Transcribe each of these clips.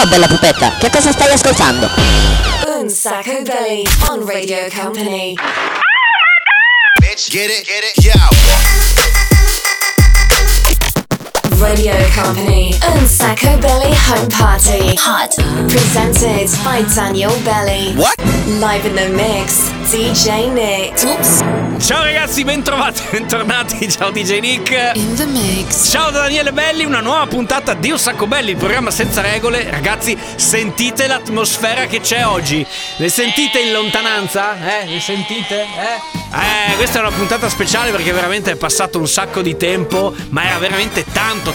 Ciao bella pupetta, che cosa stai ascoltando? Un Sacco Belli on Radio Company. Bitch, get it, yo. Radio Company, Un Sacco Belli Home Party. Hot. Presented by Daniele Belli. What? Live in the mix, DJ Nick. Oops. Ciao ragazzi, bentrovati, bentornati, ciao DJ Nick in the mix. Ciao da Daniele Belli, una nuova puntata di Un Sacco Belli, il programma senza regole. Ragazzi, sentite l'atmosfera che c'è oggi? Le sentite in lontananza? Le sentite? Questa è una puntata speciale perché veramente è passato un sacco di tempo, ma era veramente tanto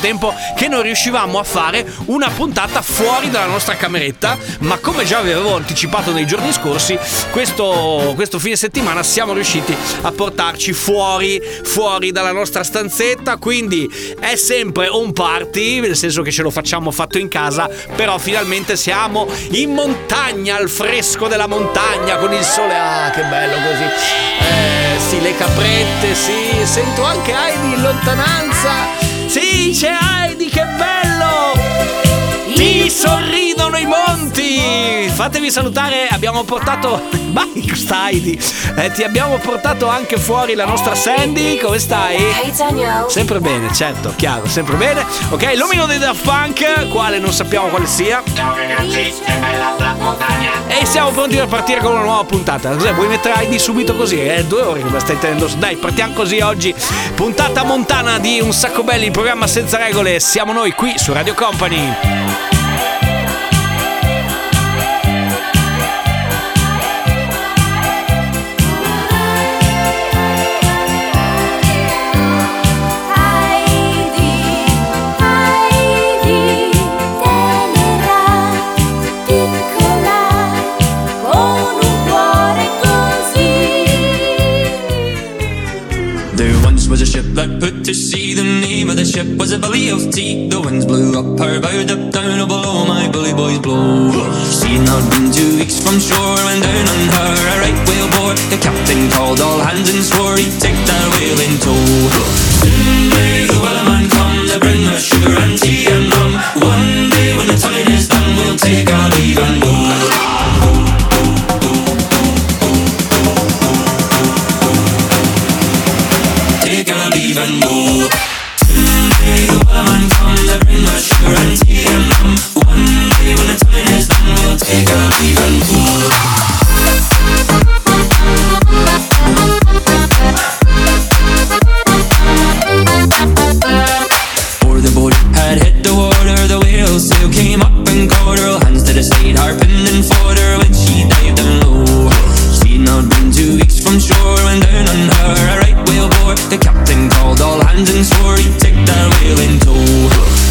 tempo che non riuscivamo a fare una puntata fuori dalla nostra cameretta. Ma come già vi avevo anticipato nei giorni scorsi, questo fine settimana siamo riusciti a portarci fuori dalla nostra stanzetta, quindi è sempre un party, nel senso che ce lo facciamo fatto in casa, però finalmente siamo in montagna, al fresco della montagna con il sole. Ah, che bello così. Sì, le caprette, sì, sento anche Heidi in lontananza. Sì, c'è Heidi, che bello! Ti sorridono i monti! Fatevi salutare, abbiamo portato Mike Staiti, ti abbiamo portato anche fuori la nostra Sandy, come stai? Sempre bene, certo, chiaro, sempre bene. Ok, l'omino dei Daft Punk, quale non sappiamo quale sia. E siamo pronti per partire con una nuova puntata. Cos'è? Vuoi mettere Heidi subito così? È 2 ore che la stai tenendo. Dai, partiamo così oggi. Puntata montana di Un Sacco Belli, il programma senza regole. Siamo noi qui su Radio Company. Put to sea, the name of the ship was a belly of tea. The winds blew up her bow, up down, oh below my bully boys blow. Seen her been 2 weeks from shore, and down on her a right whale bore. The captain called all hands and swore he'd take that whale in tow. Soon may the whaleman come to bring us sugar and tea and rum. One day when the time is done, we'll take our leave and go. Even more.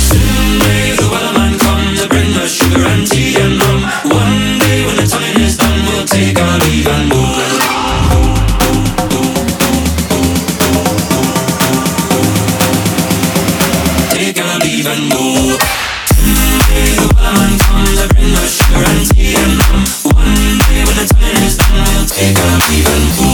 Today the woman comes to bring us sugar and tea and rum. One day when the time is done, we'll take our leave and go.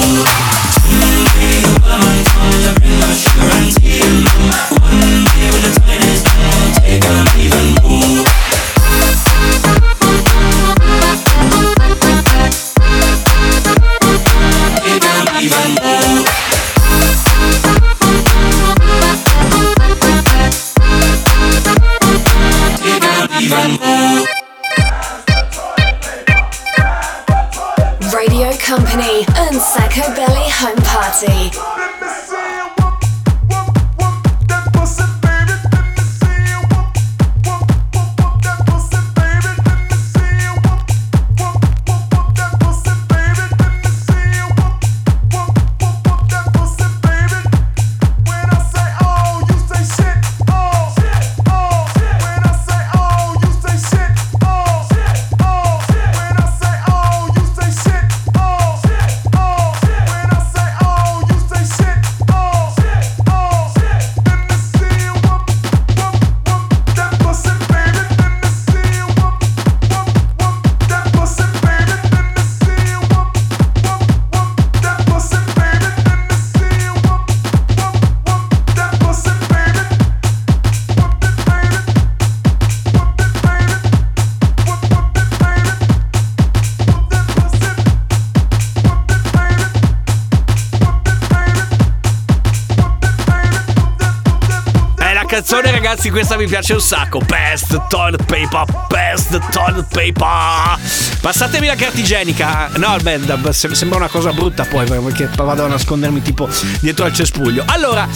canzone, ragazzi, questa mi piace un sacco. Best toilet paper, best toilet paper. Passatemi la carta igienica. No, beh, sembra una cosa brutta poi, perché vado a nascondermi tipo dietro al cespuglio. Allora,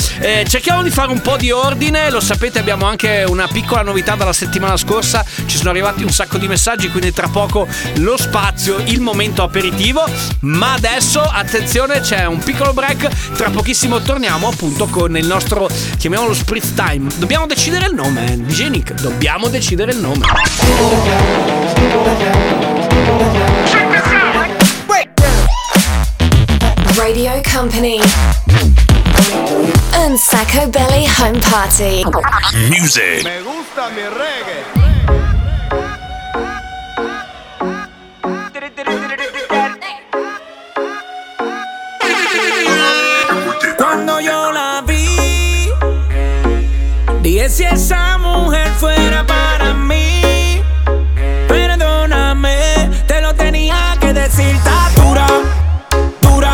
cerchiamo di fare un po' di ordine. Lo sapete, abbiamo anche una piccola novità dalla settimana scorsa. Ci sono arrivati un sacco di messaggi, quindi tra poco lo spazio, il momento aperitivo. Ma adesso, attenzione, c'è un piccolo break. Tra pochissimo torniamo appunto con il nostro, chiamiamolo Spritz Time. Dobbiamo decidere il nome, DJ Nick. Dobbiamo decidere il nome. Radio Company. Un Sacco Belli Home Party. Music. Me gusta mi reggae. Que si esa mujer fuera para mí, perdóname, te lo tenía que decir. Está dura, dura,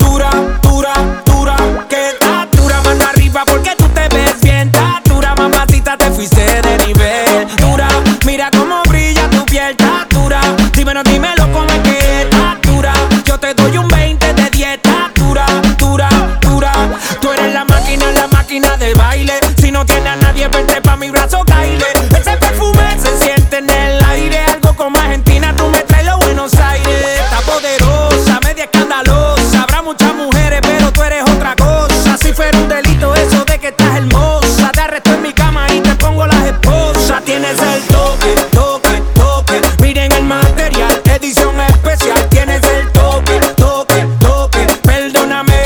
dura, dura, dura, que está dura. Mano arriba porque tú te ves bien. Está dura, mamacita, te fuiste de nivel. Dura, mira cómo brilla tu piel. Está dura, dímelo, dímelo cómo es que está dura. Yo te doy un 20 de 10. Está dura, dura, dura. Tú eres la máquina del baile. No tiene a nadie, vente pa' mi brazo, Kyle. Ese perfume se siente en el aire. Algo como Argentina, tú me traes los Buenos Aires. Está poderosa, media escandalosa. Habrá muchas mujeres, pero tú eres otra cosa. Si fuera un delito eso de que estás hermosa. Te arresto en mi cama y te pongo las esposas. Tienes el toque, toque, toque. Miren el material, edición especial. Tienes el toque, toque, toque. Perdóname,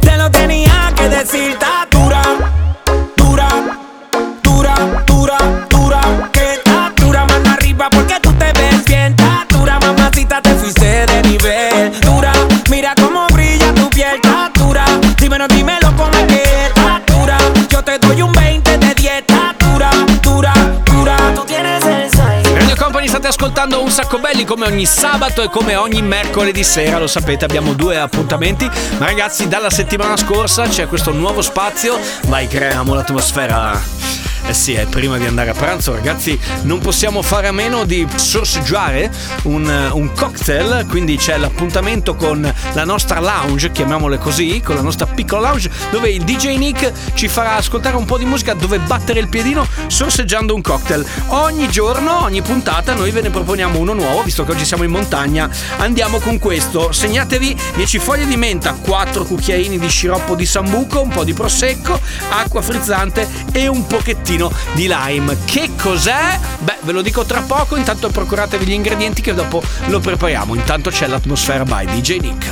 te lo tenía que decir. Ascoltando Un Sacco Belli come ogni sabato e come ogni mercoledì sera, lo sapete, abbiamo due appuntamenti, ma ragazzi dalla settimana scorsa c'è questo nuovo spazio. Vai, creiamo l'atmosfera. Eh sì, è prima di andare a pranzo, ragazzi, non possiamo fare a meno di sorseggiare un cocktail, quindi c'è l'appuntamento con la nostra lounge, chiamiamole così, con la nostra piccola lounge, dove il DJ Nick ci farà ascoltare un po' di musica, dove battere il piedino sorseggiando un cocktail. Ogni giorno, ogni puntata, noi ve ne proponiamo uno nuovo, visto che oggi siamo in montagna, andiamo con questo. Segnatevi 10 foglie di menta, 4 cucchiaini di sciroppo di sambuco, un po' di prosecco, acqua frizzante e un pochettino di lime. Che cos'è? Beh, ve lo dico tra poco, intanto procuratevi gli ingredienti che dopo lo prepariamo. Intanto c'è l'atmosfera by DJ Nick.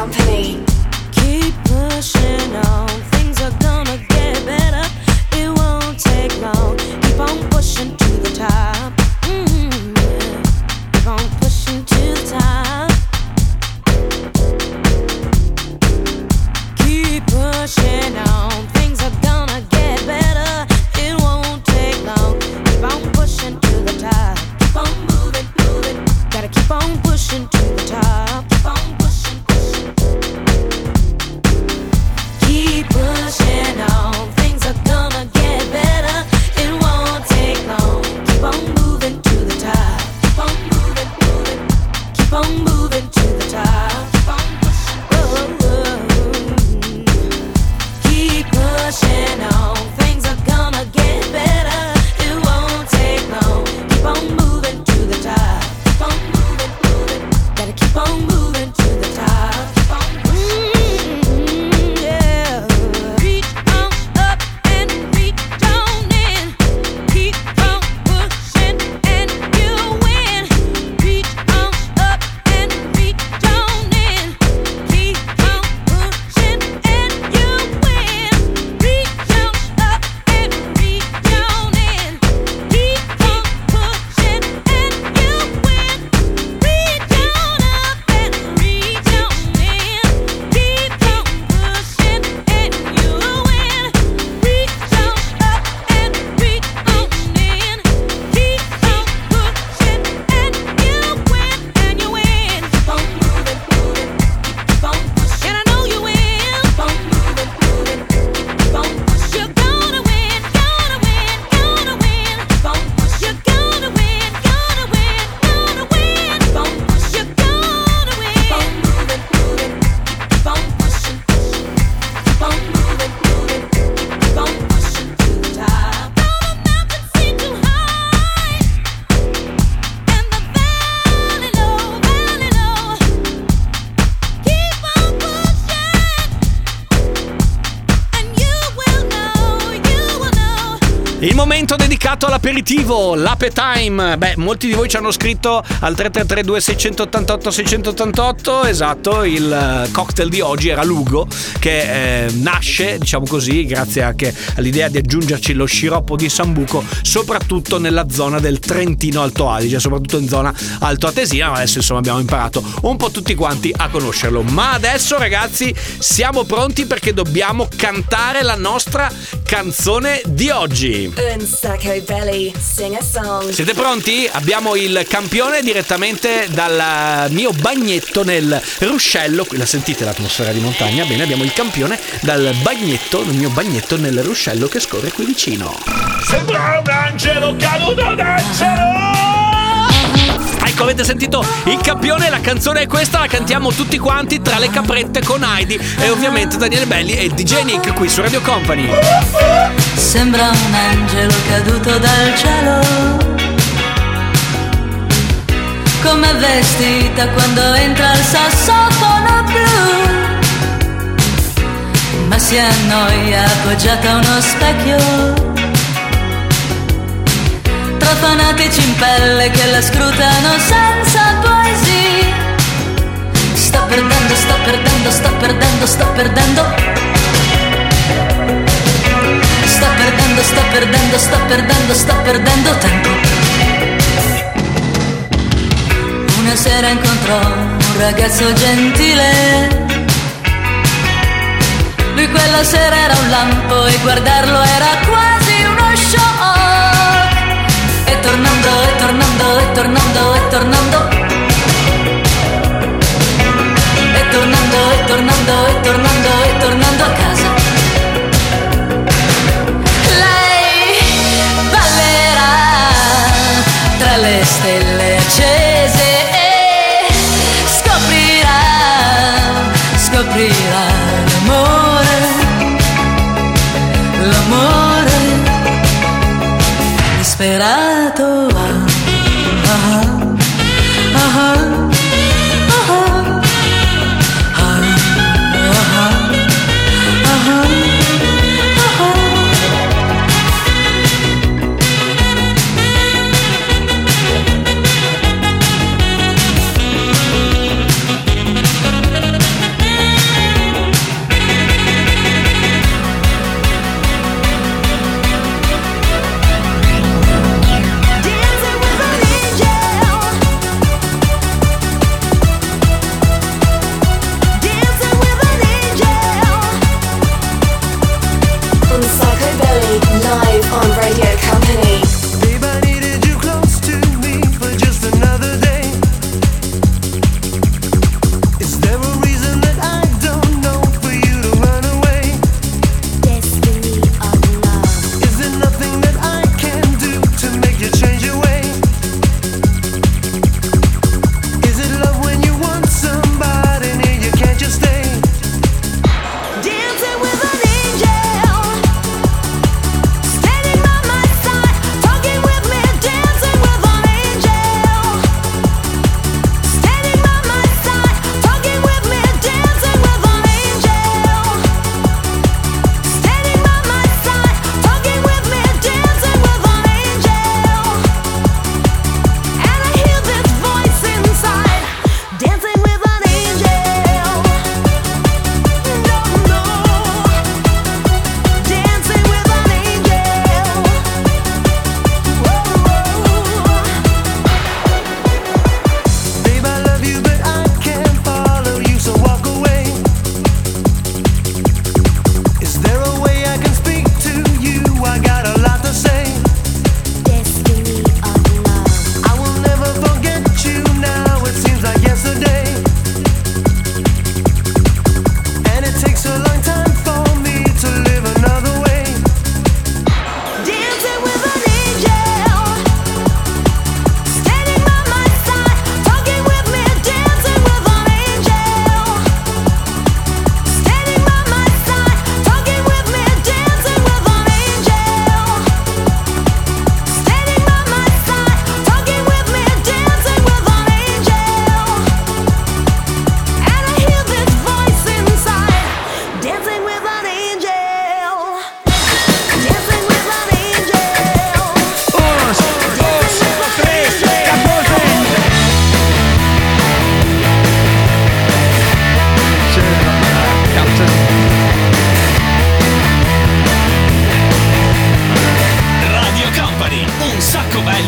company. Keep pushing on, things are gonna get better. It won't take long. Keep on pushing to the top. Mm-hmm, yeah. Keep on pushing to the top. Keep pushing on, things are gonna get better. It won't take long. Keep on pushing to the top. Keep on moving, moving. Gotta keep on pushing to the top. Keep on pushing, pushing. Keep pushing on, things are gonna get better. It won't take long. Keep on moving to the top. Keep on moving, moving. Keep on moving to the top. Keep on pushing, pushing. Oh, oh. Keep pushing on, things are gonna get better. It won't take long. Keep on moving to the top. Keep on moving, moving. Gotta keep on moving to the top. Keep on pushing. Mm-hmm, yeah. Reach on up and reach on in. Keep on pushing and you win. Reach on up and reach on in. Keep on pushing and you win. Reach on up and reach on in. Keep on pushing and you win. Reach on up and reach on in. Keep on pushing and you win. Reach on up and reach on in. Keep on pushing and you win. Keep on moving, moving. Keep on pushing. And I know you will. Keep on moving, moving. Keep on pushing. You're gonna win, gonna win, gonna win. Keep on pushing. You're gonna win, gonna win, gonna win. Keep on pushing. You're gonna win. Keep on moving, moving. Keep on pushing, pushing. Keep on moving, moving. Keep on pushing to the top. Though the mountains seem too high and the valley low, valley low. Keep on pushing, and you will know Il momento dedicato all'aperitivo, l'ape time. Beh, molti di voi ci hanno scritto al 3332 688 688. Esatto, il cocktail di oggi era l'Ugo, che nasce, diciamo così, grazie anche all'idea di aggiungerci lo sciroppo di Sambuco, soprattutto nella zona del Trentino Alto Adige, soprattutto in zona Alto Atesina. Ma adesso, insomma, abbiamo imparato un po' tutti quanti a conoscerlo. Ma adesso, ragazzi, siamo pronti perché dobbiamo cantare la nostra canzone di oggi. Un Sacco Belli, sing a song. Siete pronti? Abbiamo il campione direttamente dal mio bagnetto nel ruscello. La sentite l'atmosfera di montagna? Bene, abbiamo il campione dal bagnetto, il mio bagnetto nel ruscello che scorre qui vicino. Sembra un angelo caduto dal cielo. Ecco, avete sentito il campione, la canzone è questa, la cantiamo tutti quanti tra le caprette con Heidi e ovviamente Daniele Belli e DJ Nick qui su Radio Company. Sembra un angelo caduto dal cielo. Com'è vestita quando entra il sassofono blu. Ma si annoia appoggiata a uno specchio. Tra fanatici in pelle che la scrutano senza poesie. Sto perdendo, sto perdendo, sto perdendo, sto perdendo. Sto perdendo, sto perdendo, sto perdendo, sto perdendo tempo. Una sera incontrò un ragazzo gentile. Lui quella sera era un lampo e guardarlo era quasi uno show. E tornando, e tornando, e tornando, e tornando. E tornando, e tornando, e tornando, e tornando a casa. Lei ballerà tra le stelle accese e scoprirà, scoprirà l'amore, l'amore disperato.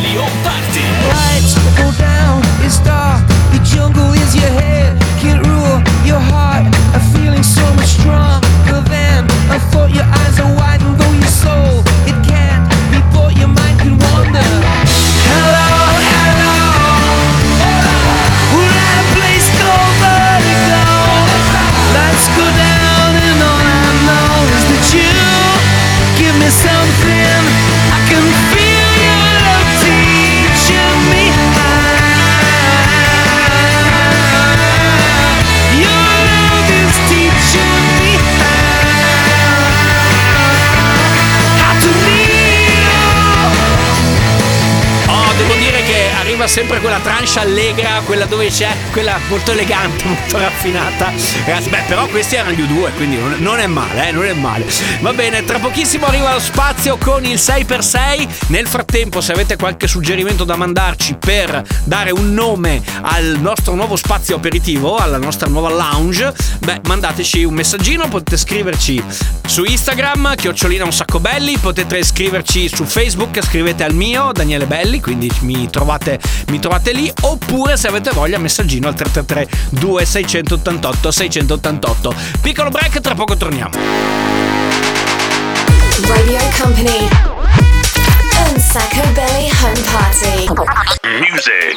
Belli on Party. Lights go down, it's dark. The jungle is your head. Can't rule your heart. I'm feeling so much stronger than I thought. Your eyes are wide and though your soul, it can't be bought. Your mind can wander. Hello, hello, hello. We're at a place called Vertigo. Lights go down and all I know is that you give me something I can feel. Your love teaching me how. Your love is teaching me how to live. Oh, devo dire che arriva sempre quella tranche allegra, quella dove c'è, quella molto elegante, molto raffinata. Ragazzi, beh, però questi erano gli U2, quindi non è male, non è male. Va bene, tra pochissimo arriva lo spazio con il 6x6. Nel frattempo, se avete qualche suggerimento da mandarci per dare un nome al nostro nuovo spazio aperitivo, alla nostra nuova lounge, beh, mandateci un messaggino, potete scriverci su Instagram, @ Un Sacco Belli, potete scriverci su Facebook, scrivete al mio, Daniele Belli, quindi mi trovate lì, oppure se avete voglia messaggino al 333 2688 688. Piccolo break, tra poco torniamo. Radio Company, Un Sacco Belli Home Party Music.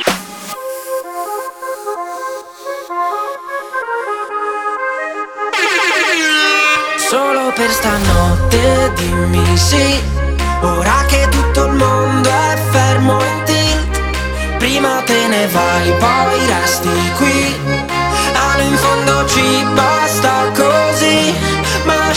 Solo per stanotte dimmi sì, ora che tutto il mondo è fermo in tilt. Prima te ne vai, poi resti qui. Allo in fondo ci basta così, ma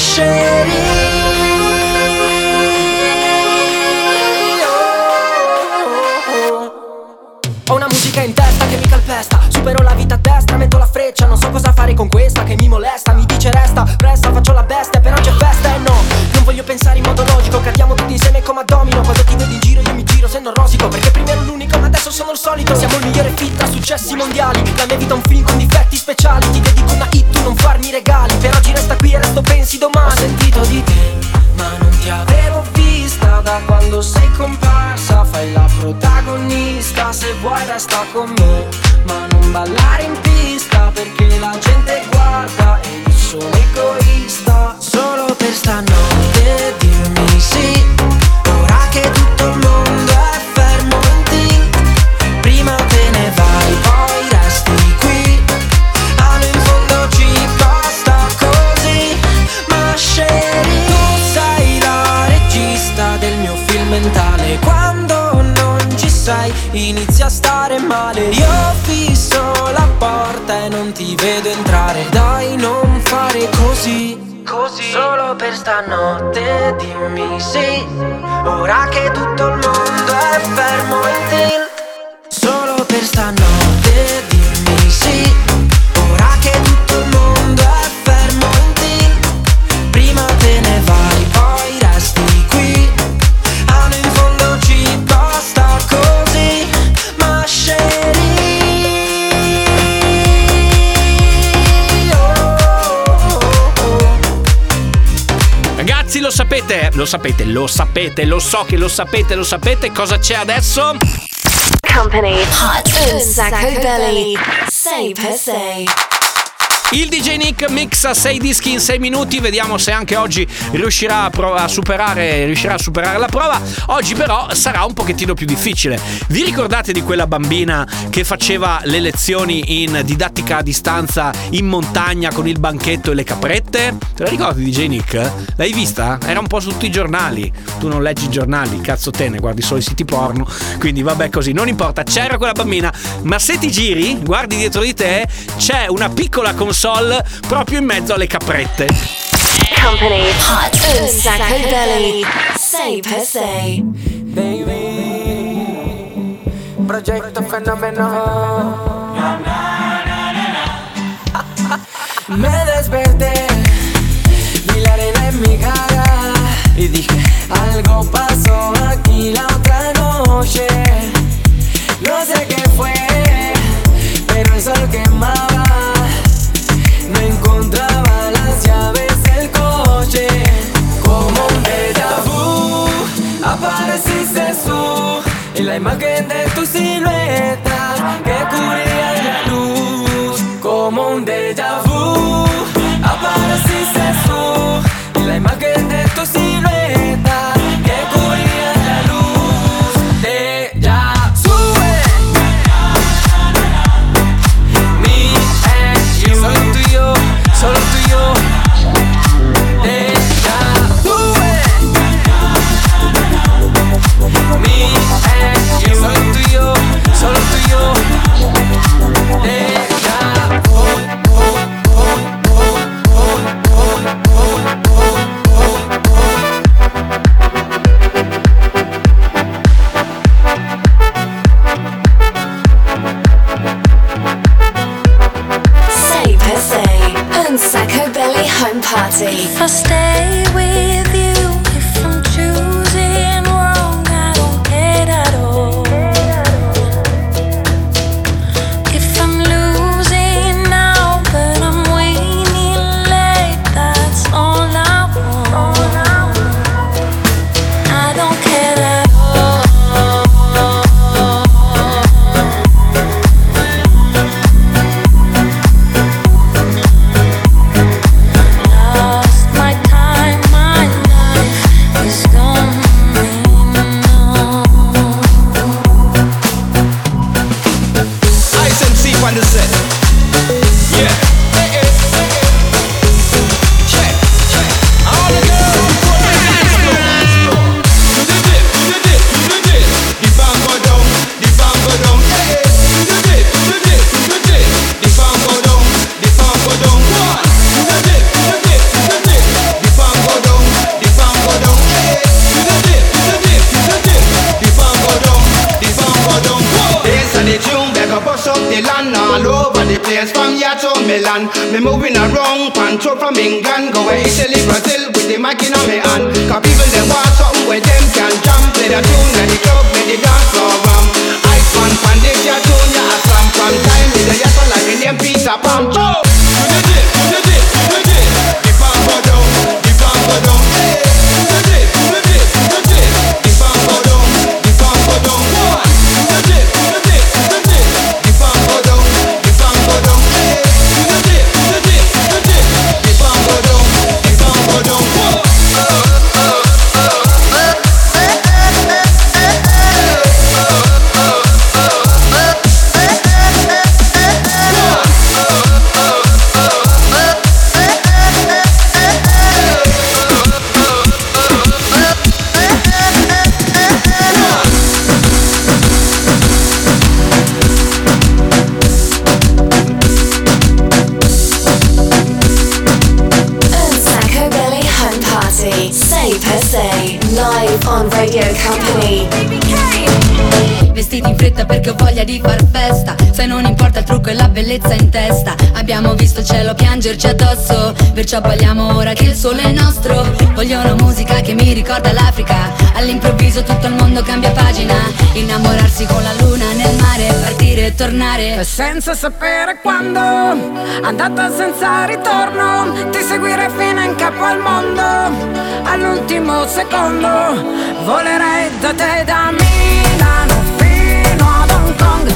ho una musica in testa che mi calpesta. Supero la vita a destra, metto la freccia. Non so cosa fare con questa che mi molesta. Mi dice resta, presta, faccio la bestia. Per oggi è festa e no, non voglio pensare in modo logico. Cadiamo tutti insieme come a domino. Quando ti vedi in giro io mi giro, se non rosico. Perché prima ero l'unico ma adesso sono il solito. Siamo il migliore fit tra successi mondiali. La mia vita è un film con difetti speciali. Ti dedico una hit, tu non farmi regali. Per oggi resta qui e resto pensi domani. Ho sentito di te ma non ti avevo vista. Da quando sei comparsa fai la protagonista. Se vuoi resta con me, ma non ballare in pista, perché la gente guarda e io sono egoista. Solo per stanotte dimmi sì, ora che tutto il mondo è fermo in te. Prima te ne vai, poi resti qui. Allo in fondo ci basta così, ma scegli. Tu sei la regista del mio film mentale. Quando non ci sei inizia a stare male. Io fisso la porta e non ti vedo entrare. Dai, non fare così, così. Solo per stanotte dimmi sì, ora che tutto il mondo è fermo in tilt. Solo per stanotte dimmi sì, ora che tutto il mondo è fermo in tilt. Prima te ne vai, poi resti qui. Allo in fondo ci basta così, ma scegli. Ragazzi, lo sapete, lo so che lo sapete cosa c'è adesso? Company Hot, Un Sacco Belli 6x6. Il DJ Nick mixa 6 dischi in 6 minuti, vediamo se anche oggi riuscirà a superare la prova. Oggi però sarà un pochettino più difficile. Vi ricordate di quella bambina che faceva le lezioni in didattica a distanza in montagna con il banchetto e le caprette? Te la ricordi, DJ Nick? L'hai vista? Era un po' su tutti i giornali. Tu non leggi i giornali, cazzo te, ne guardi solo i siti porno, quindi vabbè così, non importa, c'era quella bambina. Ma se ti giri, guardi dietro di te, c'è una piccola console proprio in mezzo alle caprette. Company Hot, Un Sacco Belli 6x6. Baby, progetto fenomeno. Me desperté, vi la arena en mi cara y dije algo pasó aquí la otra noche. No sé qué fue, pero el sol quemaba. No encontraba las llaves del coche. Como un déjà vu apareciste tú y la imagen de tu silueta que cubría la luz como un déjà vu. Apareciste tú y la imagen de tu silueta que cubría la luz. Déjà sube. Me and you. Solo tú y yo, solo tú y yo. Addosso, perciò balliamo ora che il sole è nostro. Voglio una musica che mi ricorda l'Africa. All'improvviso tutto il mondo cambia pagina. Innamorarsi con la luna nel mare, partire e tornare senza sapere quando, andata senza ritorno. Ti seguire fino in capo al mondo, all'ultimo secondo. Volerei da te, da Milano fino ad Hong Kong,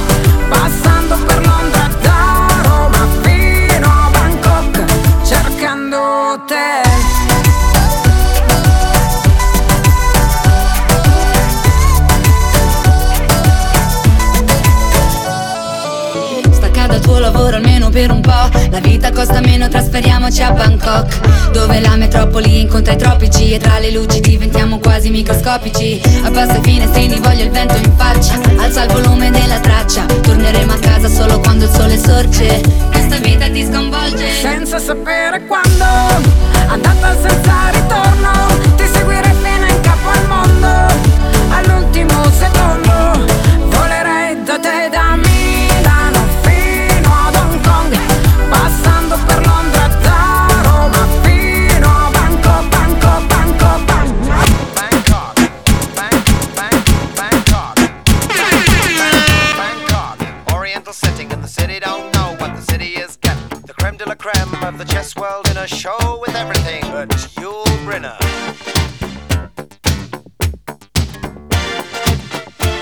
passando per Londra, da Roma fino a Bangkok, cercando te. Stacca dal tuo lavoro almeno per un po', la vita costa meno, trasferiamoci a Bangkok, dove la metropoli incontra i tropici e tra le luci diventiamo quasi microscopici. Abbassa i finestrini, voglio il vento in faccia, alza il volume della traccia, torneremo a casa solo quando il sole sorge. Questa vita ti sconvolge senza sapere quando, andata senza ritorno. Ti seguirei fino in capo al mondo, all'ultimo secondo. Volerei da te, da me, passando per Londra, da Roma fino a Bangkok, Bangkok, Bangkok, Bangkok, Bangkok, Bangkok, Oriental setting in the city, don't know what the city is getting. The creme de la creme of the chess world in a show with everything but Yul Brynner.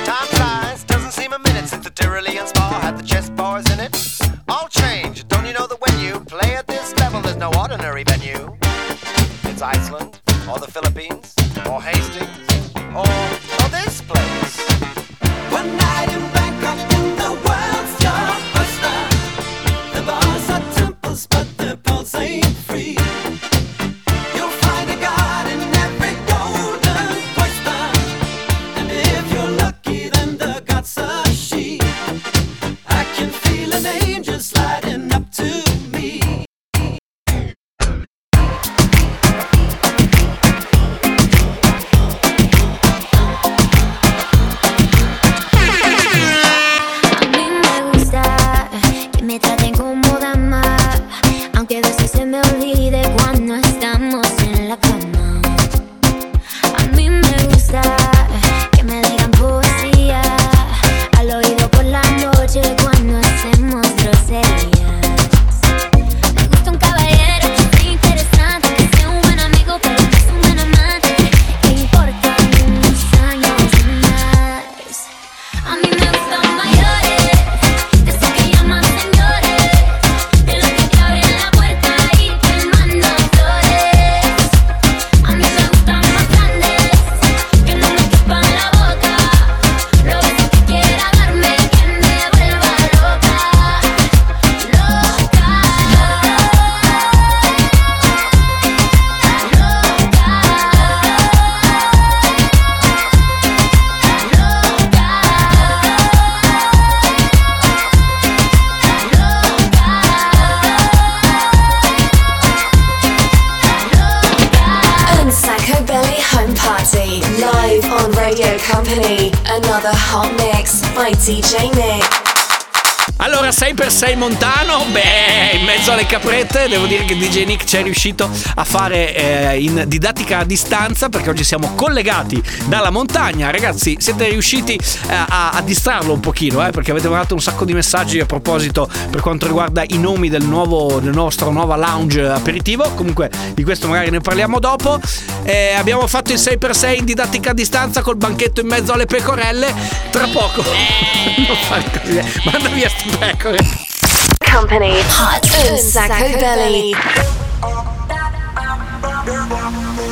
Time flies. the chess bars in it. All change, don't you know that when you play at this level, there's no ordinary venue. It's Iceland, or the Philippines, or Hastings, or this place. One night in Bangkok and the world's blockbuster. The bars are temples, but the pulse ain't free. DJ Nick. Allora 6x6 Montano, beh, in mezzo alle caprette, devo dire che DJ Nick ci è riuscito a fare in didattica a distanza, perché oggi siamo collegati dalla montagna. Ragazzi, siete riusciti a distrarlo un pochino, perché avete mandato un sacco di messaggi a proposito per quanto riguarda i nomi del nostro nuova lounge aperitivo. Comunque di questo magari ne parliamo dopo. Abbiamo fatto il 6x6 in didattica a distanza col banchetto in mezzo alle pecorelle. Tra poco non fare così, manda via ste pecore. Company Hot Un Sacco Belli.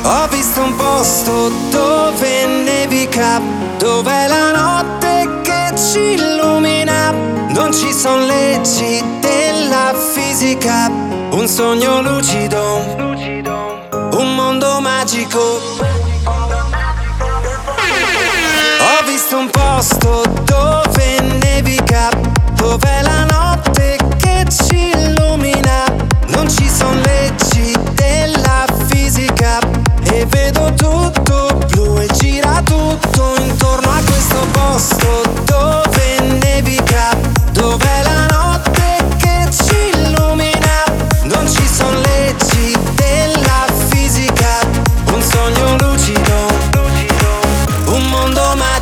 Ho visto un posto dove nevica, dove è la notte che ci illumina. Non ci sono leggi della fisica. Un sogno lucido, un mondo magico. Ho visto un posto dove nevica, dov'è la notte che ci illumina. Non ci sono leggi della fisica e vedo tutto blu e gira tutto intorno a questo posto dove nevica, dov'è la notte che ci illumina. Non ci sono leggi della fisica, un sogno lucido, un mondo magico.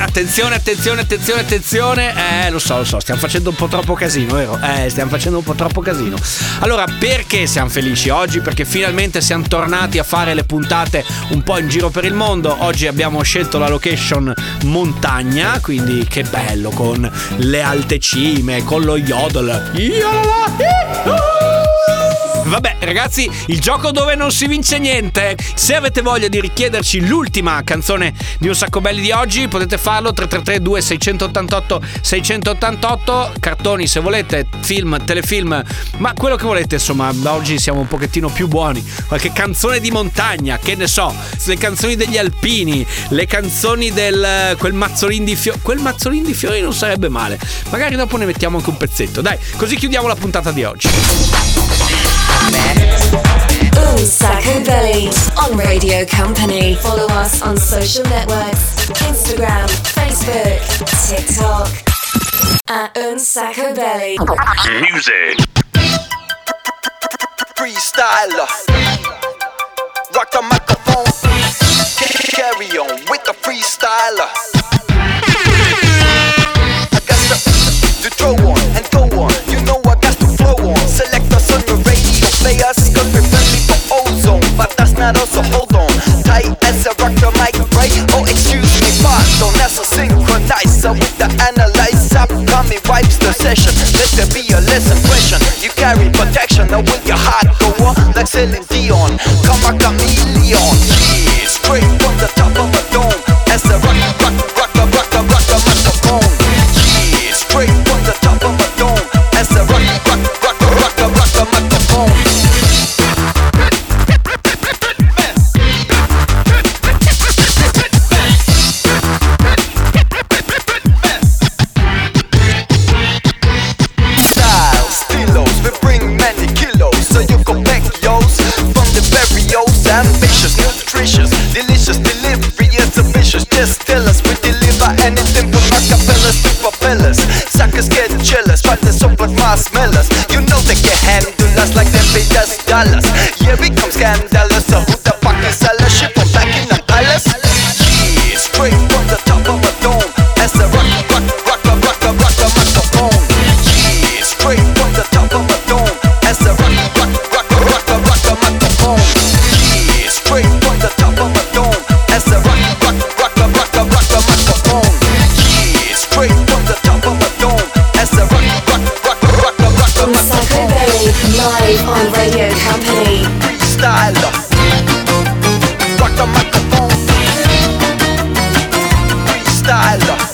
Attenzione. Lo so, stiamo facendo un po' troppo casino, vero? Allora, perché siamo felici oggi? Perché finalmente siamo tornati a fare le puntate un po' in giro per il mondo. Oggi abbiamo scelto la location montagna, quindi che bello, con le alte cime, con lo yodel. Vabbè ragazzi, il gioco dove non si vince niente. Se avete voglia di richiederci l'ultima canzone di Un Sacco Belli di oggi, potete farlo 333 2688 688. Cartoni se volete, film, telefilm, ma quello che volete, insomma. Da oggi siamo un pochettino più buoni. Qualche canzone di montagna, che ne so, le canzoni degli alpini, le canzoni del quel mazzolin di fiori non sarebbe male. Magari dopo ne mettiamo anche un pezzetto, dai, così chiudiamo la puntata di oggi. Un Sacco Belli on Radio Company. Follow us on social networks, Instagram, Facebook, TikTok at Un Sacco Belli Music. Freestyler, rock the microphone, carry on with the freestyler. I got stuff to throw on and go on, you know I got to flow on. Select us on the radio, play us, cause we're friendly for ozone. But that's not us, so hold on tight as I rock the mic, right? Oh, excuse me, pardon, as a synchronizer with the analyzer, upcoming wipes the session. Let there be a lesson question. You carry protection, now will your heart go on? Like Celine Dion, come a chameleon. Yeah, straight from the top of a dome, as I rock, rock, rock, rock, rock, rock, rock the microphone. Yeah, straight from the top of a dome, as I rock, rock, rock, rock, rock, rock the microphone. Ambitious, nutritious, delicious, delirious, ambitious. Just tell us, we deliver anything from acapellas to propellers. Suckers get jealous, try to soap like marshmallows. You know they can handle us like they paid us dollars. Yeah, we come scandalous, so who the fuck is all us? Ship from back in the palace. Yeah, straight from the top of a dome, as a rock, rock, rock, rock, rock, rock, rock, rock microphone. Yeah, straight from the top of a dome, as a rock, rock, rock, rock, rock, rock, rock microphone. Straight from the top of a dome, as I rock, rock, rock, rock, rock, rock, rock the microphone. Yeah, straight from the top of a dome, as I rock, rock, rock, rock, rock, rock the microphone. Un Sacco Belli live on Radio Company. Freestyler, rock the microphone. Freestyler.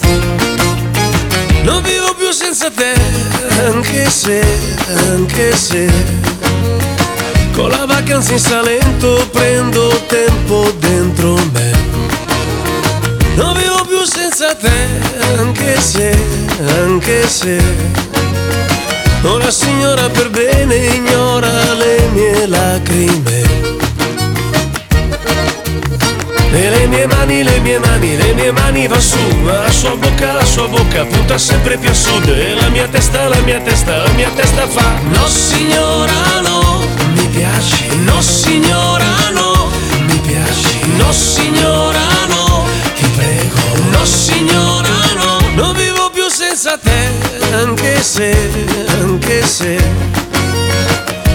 Non vivo più senza te, anche se con la vacanza in Salento prendo tempo dentro me. Non vivo più senza te, anche se una signora per bene ignora le mie lacrime. E le mie mani va su, ma la sua bocca punta sempre più a sud. E la mia testa fa no signora no, mi piaci, no signora no, mi piaci, no signora no, ti prego, no signora no. Non vivo più senza te, anche se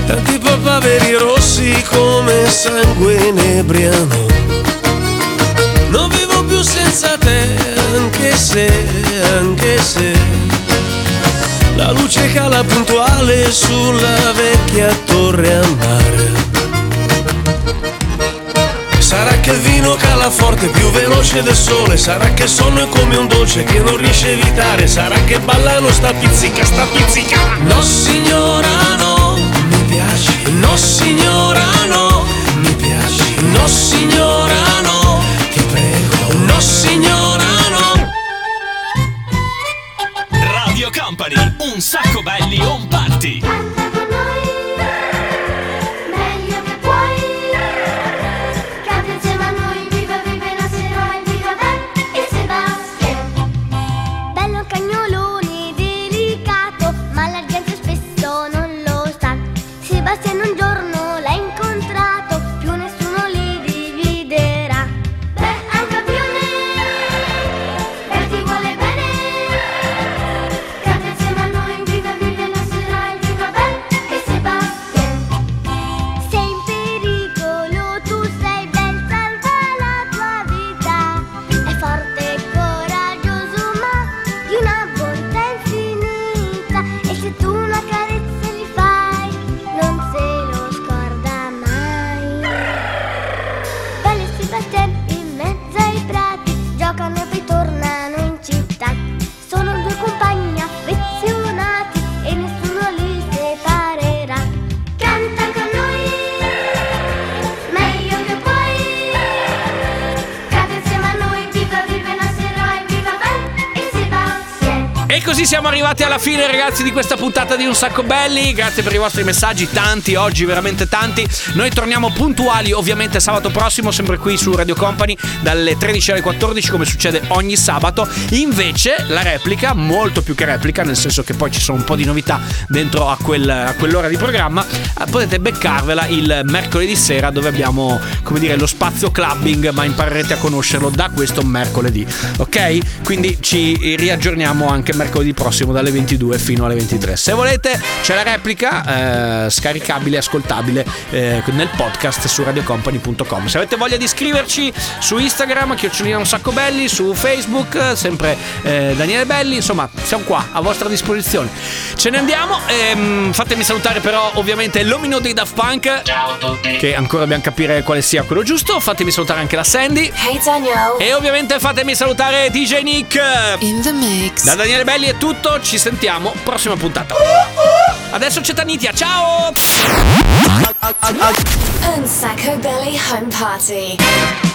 tanti papaveri rossi come sangue inebriano. Non vivo più senza te, anche se la luce cala puntuale sulla vecchia torre a mare. Sarà che il vino cala forte più veloce del sole, sarà che il sonno è come un dolce che non riesce a evitare, sarà che ballano sta pizzica. No signora no, mi piaci, no signora no, mi piaci, no signora no. No signora no. Radio Company, Un Sacco Belli on party. Canta con noi, meglio che puoi. Canta insieme a noi, viva viva i nostri eroi, viva Ben e Sebastian. Bello cagnolone, delicato, ma la gente spesso non lo sa. Sebastian un giorno l'ha incontrato così siamo arrivati alla fine, ragazzi, di questa puntata di Un Sacco Belli. Grazie per i vostri messaggi, tanti oggi, veramente tanti. Noi torniamo puntuali ovviamente sabato prossimo, sempre qui su Radio Company, dalle 13 alle 14 come succede ogni sabato. Invece la replica, molto più che replica, nel senso che poi ci sono un po' di novità dentro a quell'ora di programma, potete beccarvela il mercoledì sera, dove abbiamo, come dire, lo spazio clubbing, ma imparerete a conoscerlo da questo mercoledì, ok? Quindi ci riaggiorniamo anche mercoledì prossimo dalle 22 fino alle 23. Se volete c'è la replica scaricabile, ascoltabile nel podcast su radiocompany.com. Se avete voglia di iscriverci su Instagram, @ Un Sacco Belli, su Facebook sempre Daniele Belli, insomma siamo qua a vostra disposizione. Ce ne andiamo, fatemi salutare però ovviamente l'omino dei Daft Punk, ciao a tutti, che ancora dobbiamo capire quale sia quello giusto. Fatemi salutare anche la Sandy, hey Daniel, e ovviamente fatemi salutare DJ Nick in the mix. Da Daniele Belli è tutto, ci sentiamo prossima puntata. Adesso c'è Tanitia, ciao. Un Sacco Belli Home Party.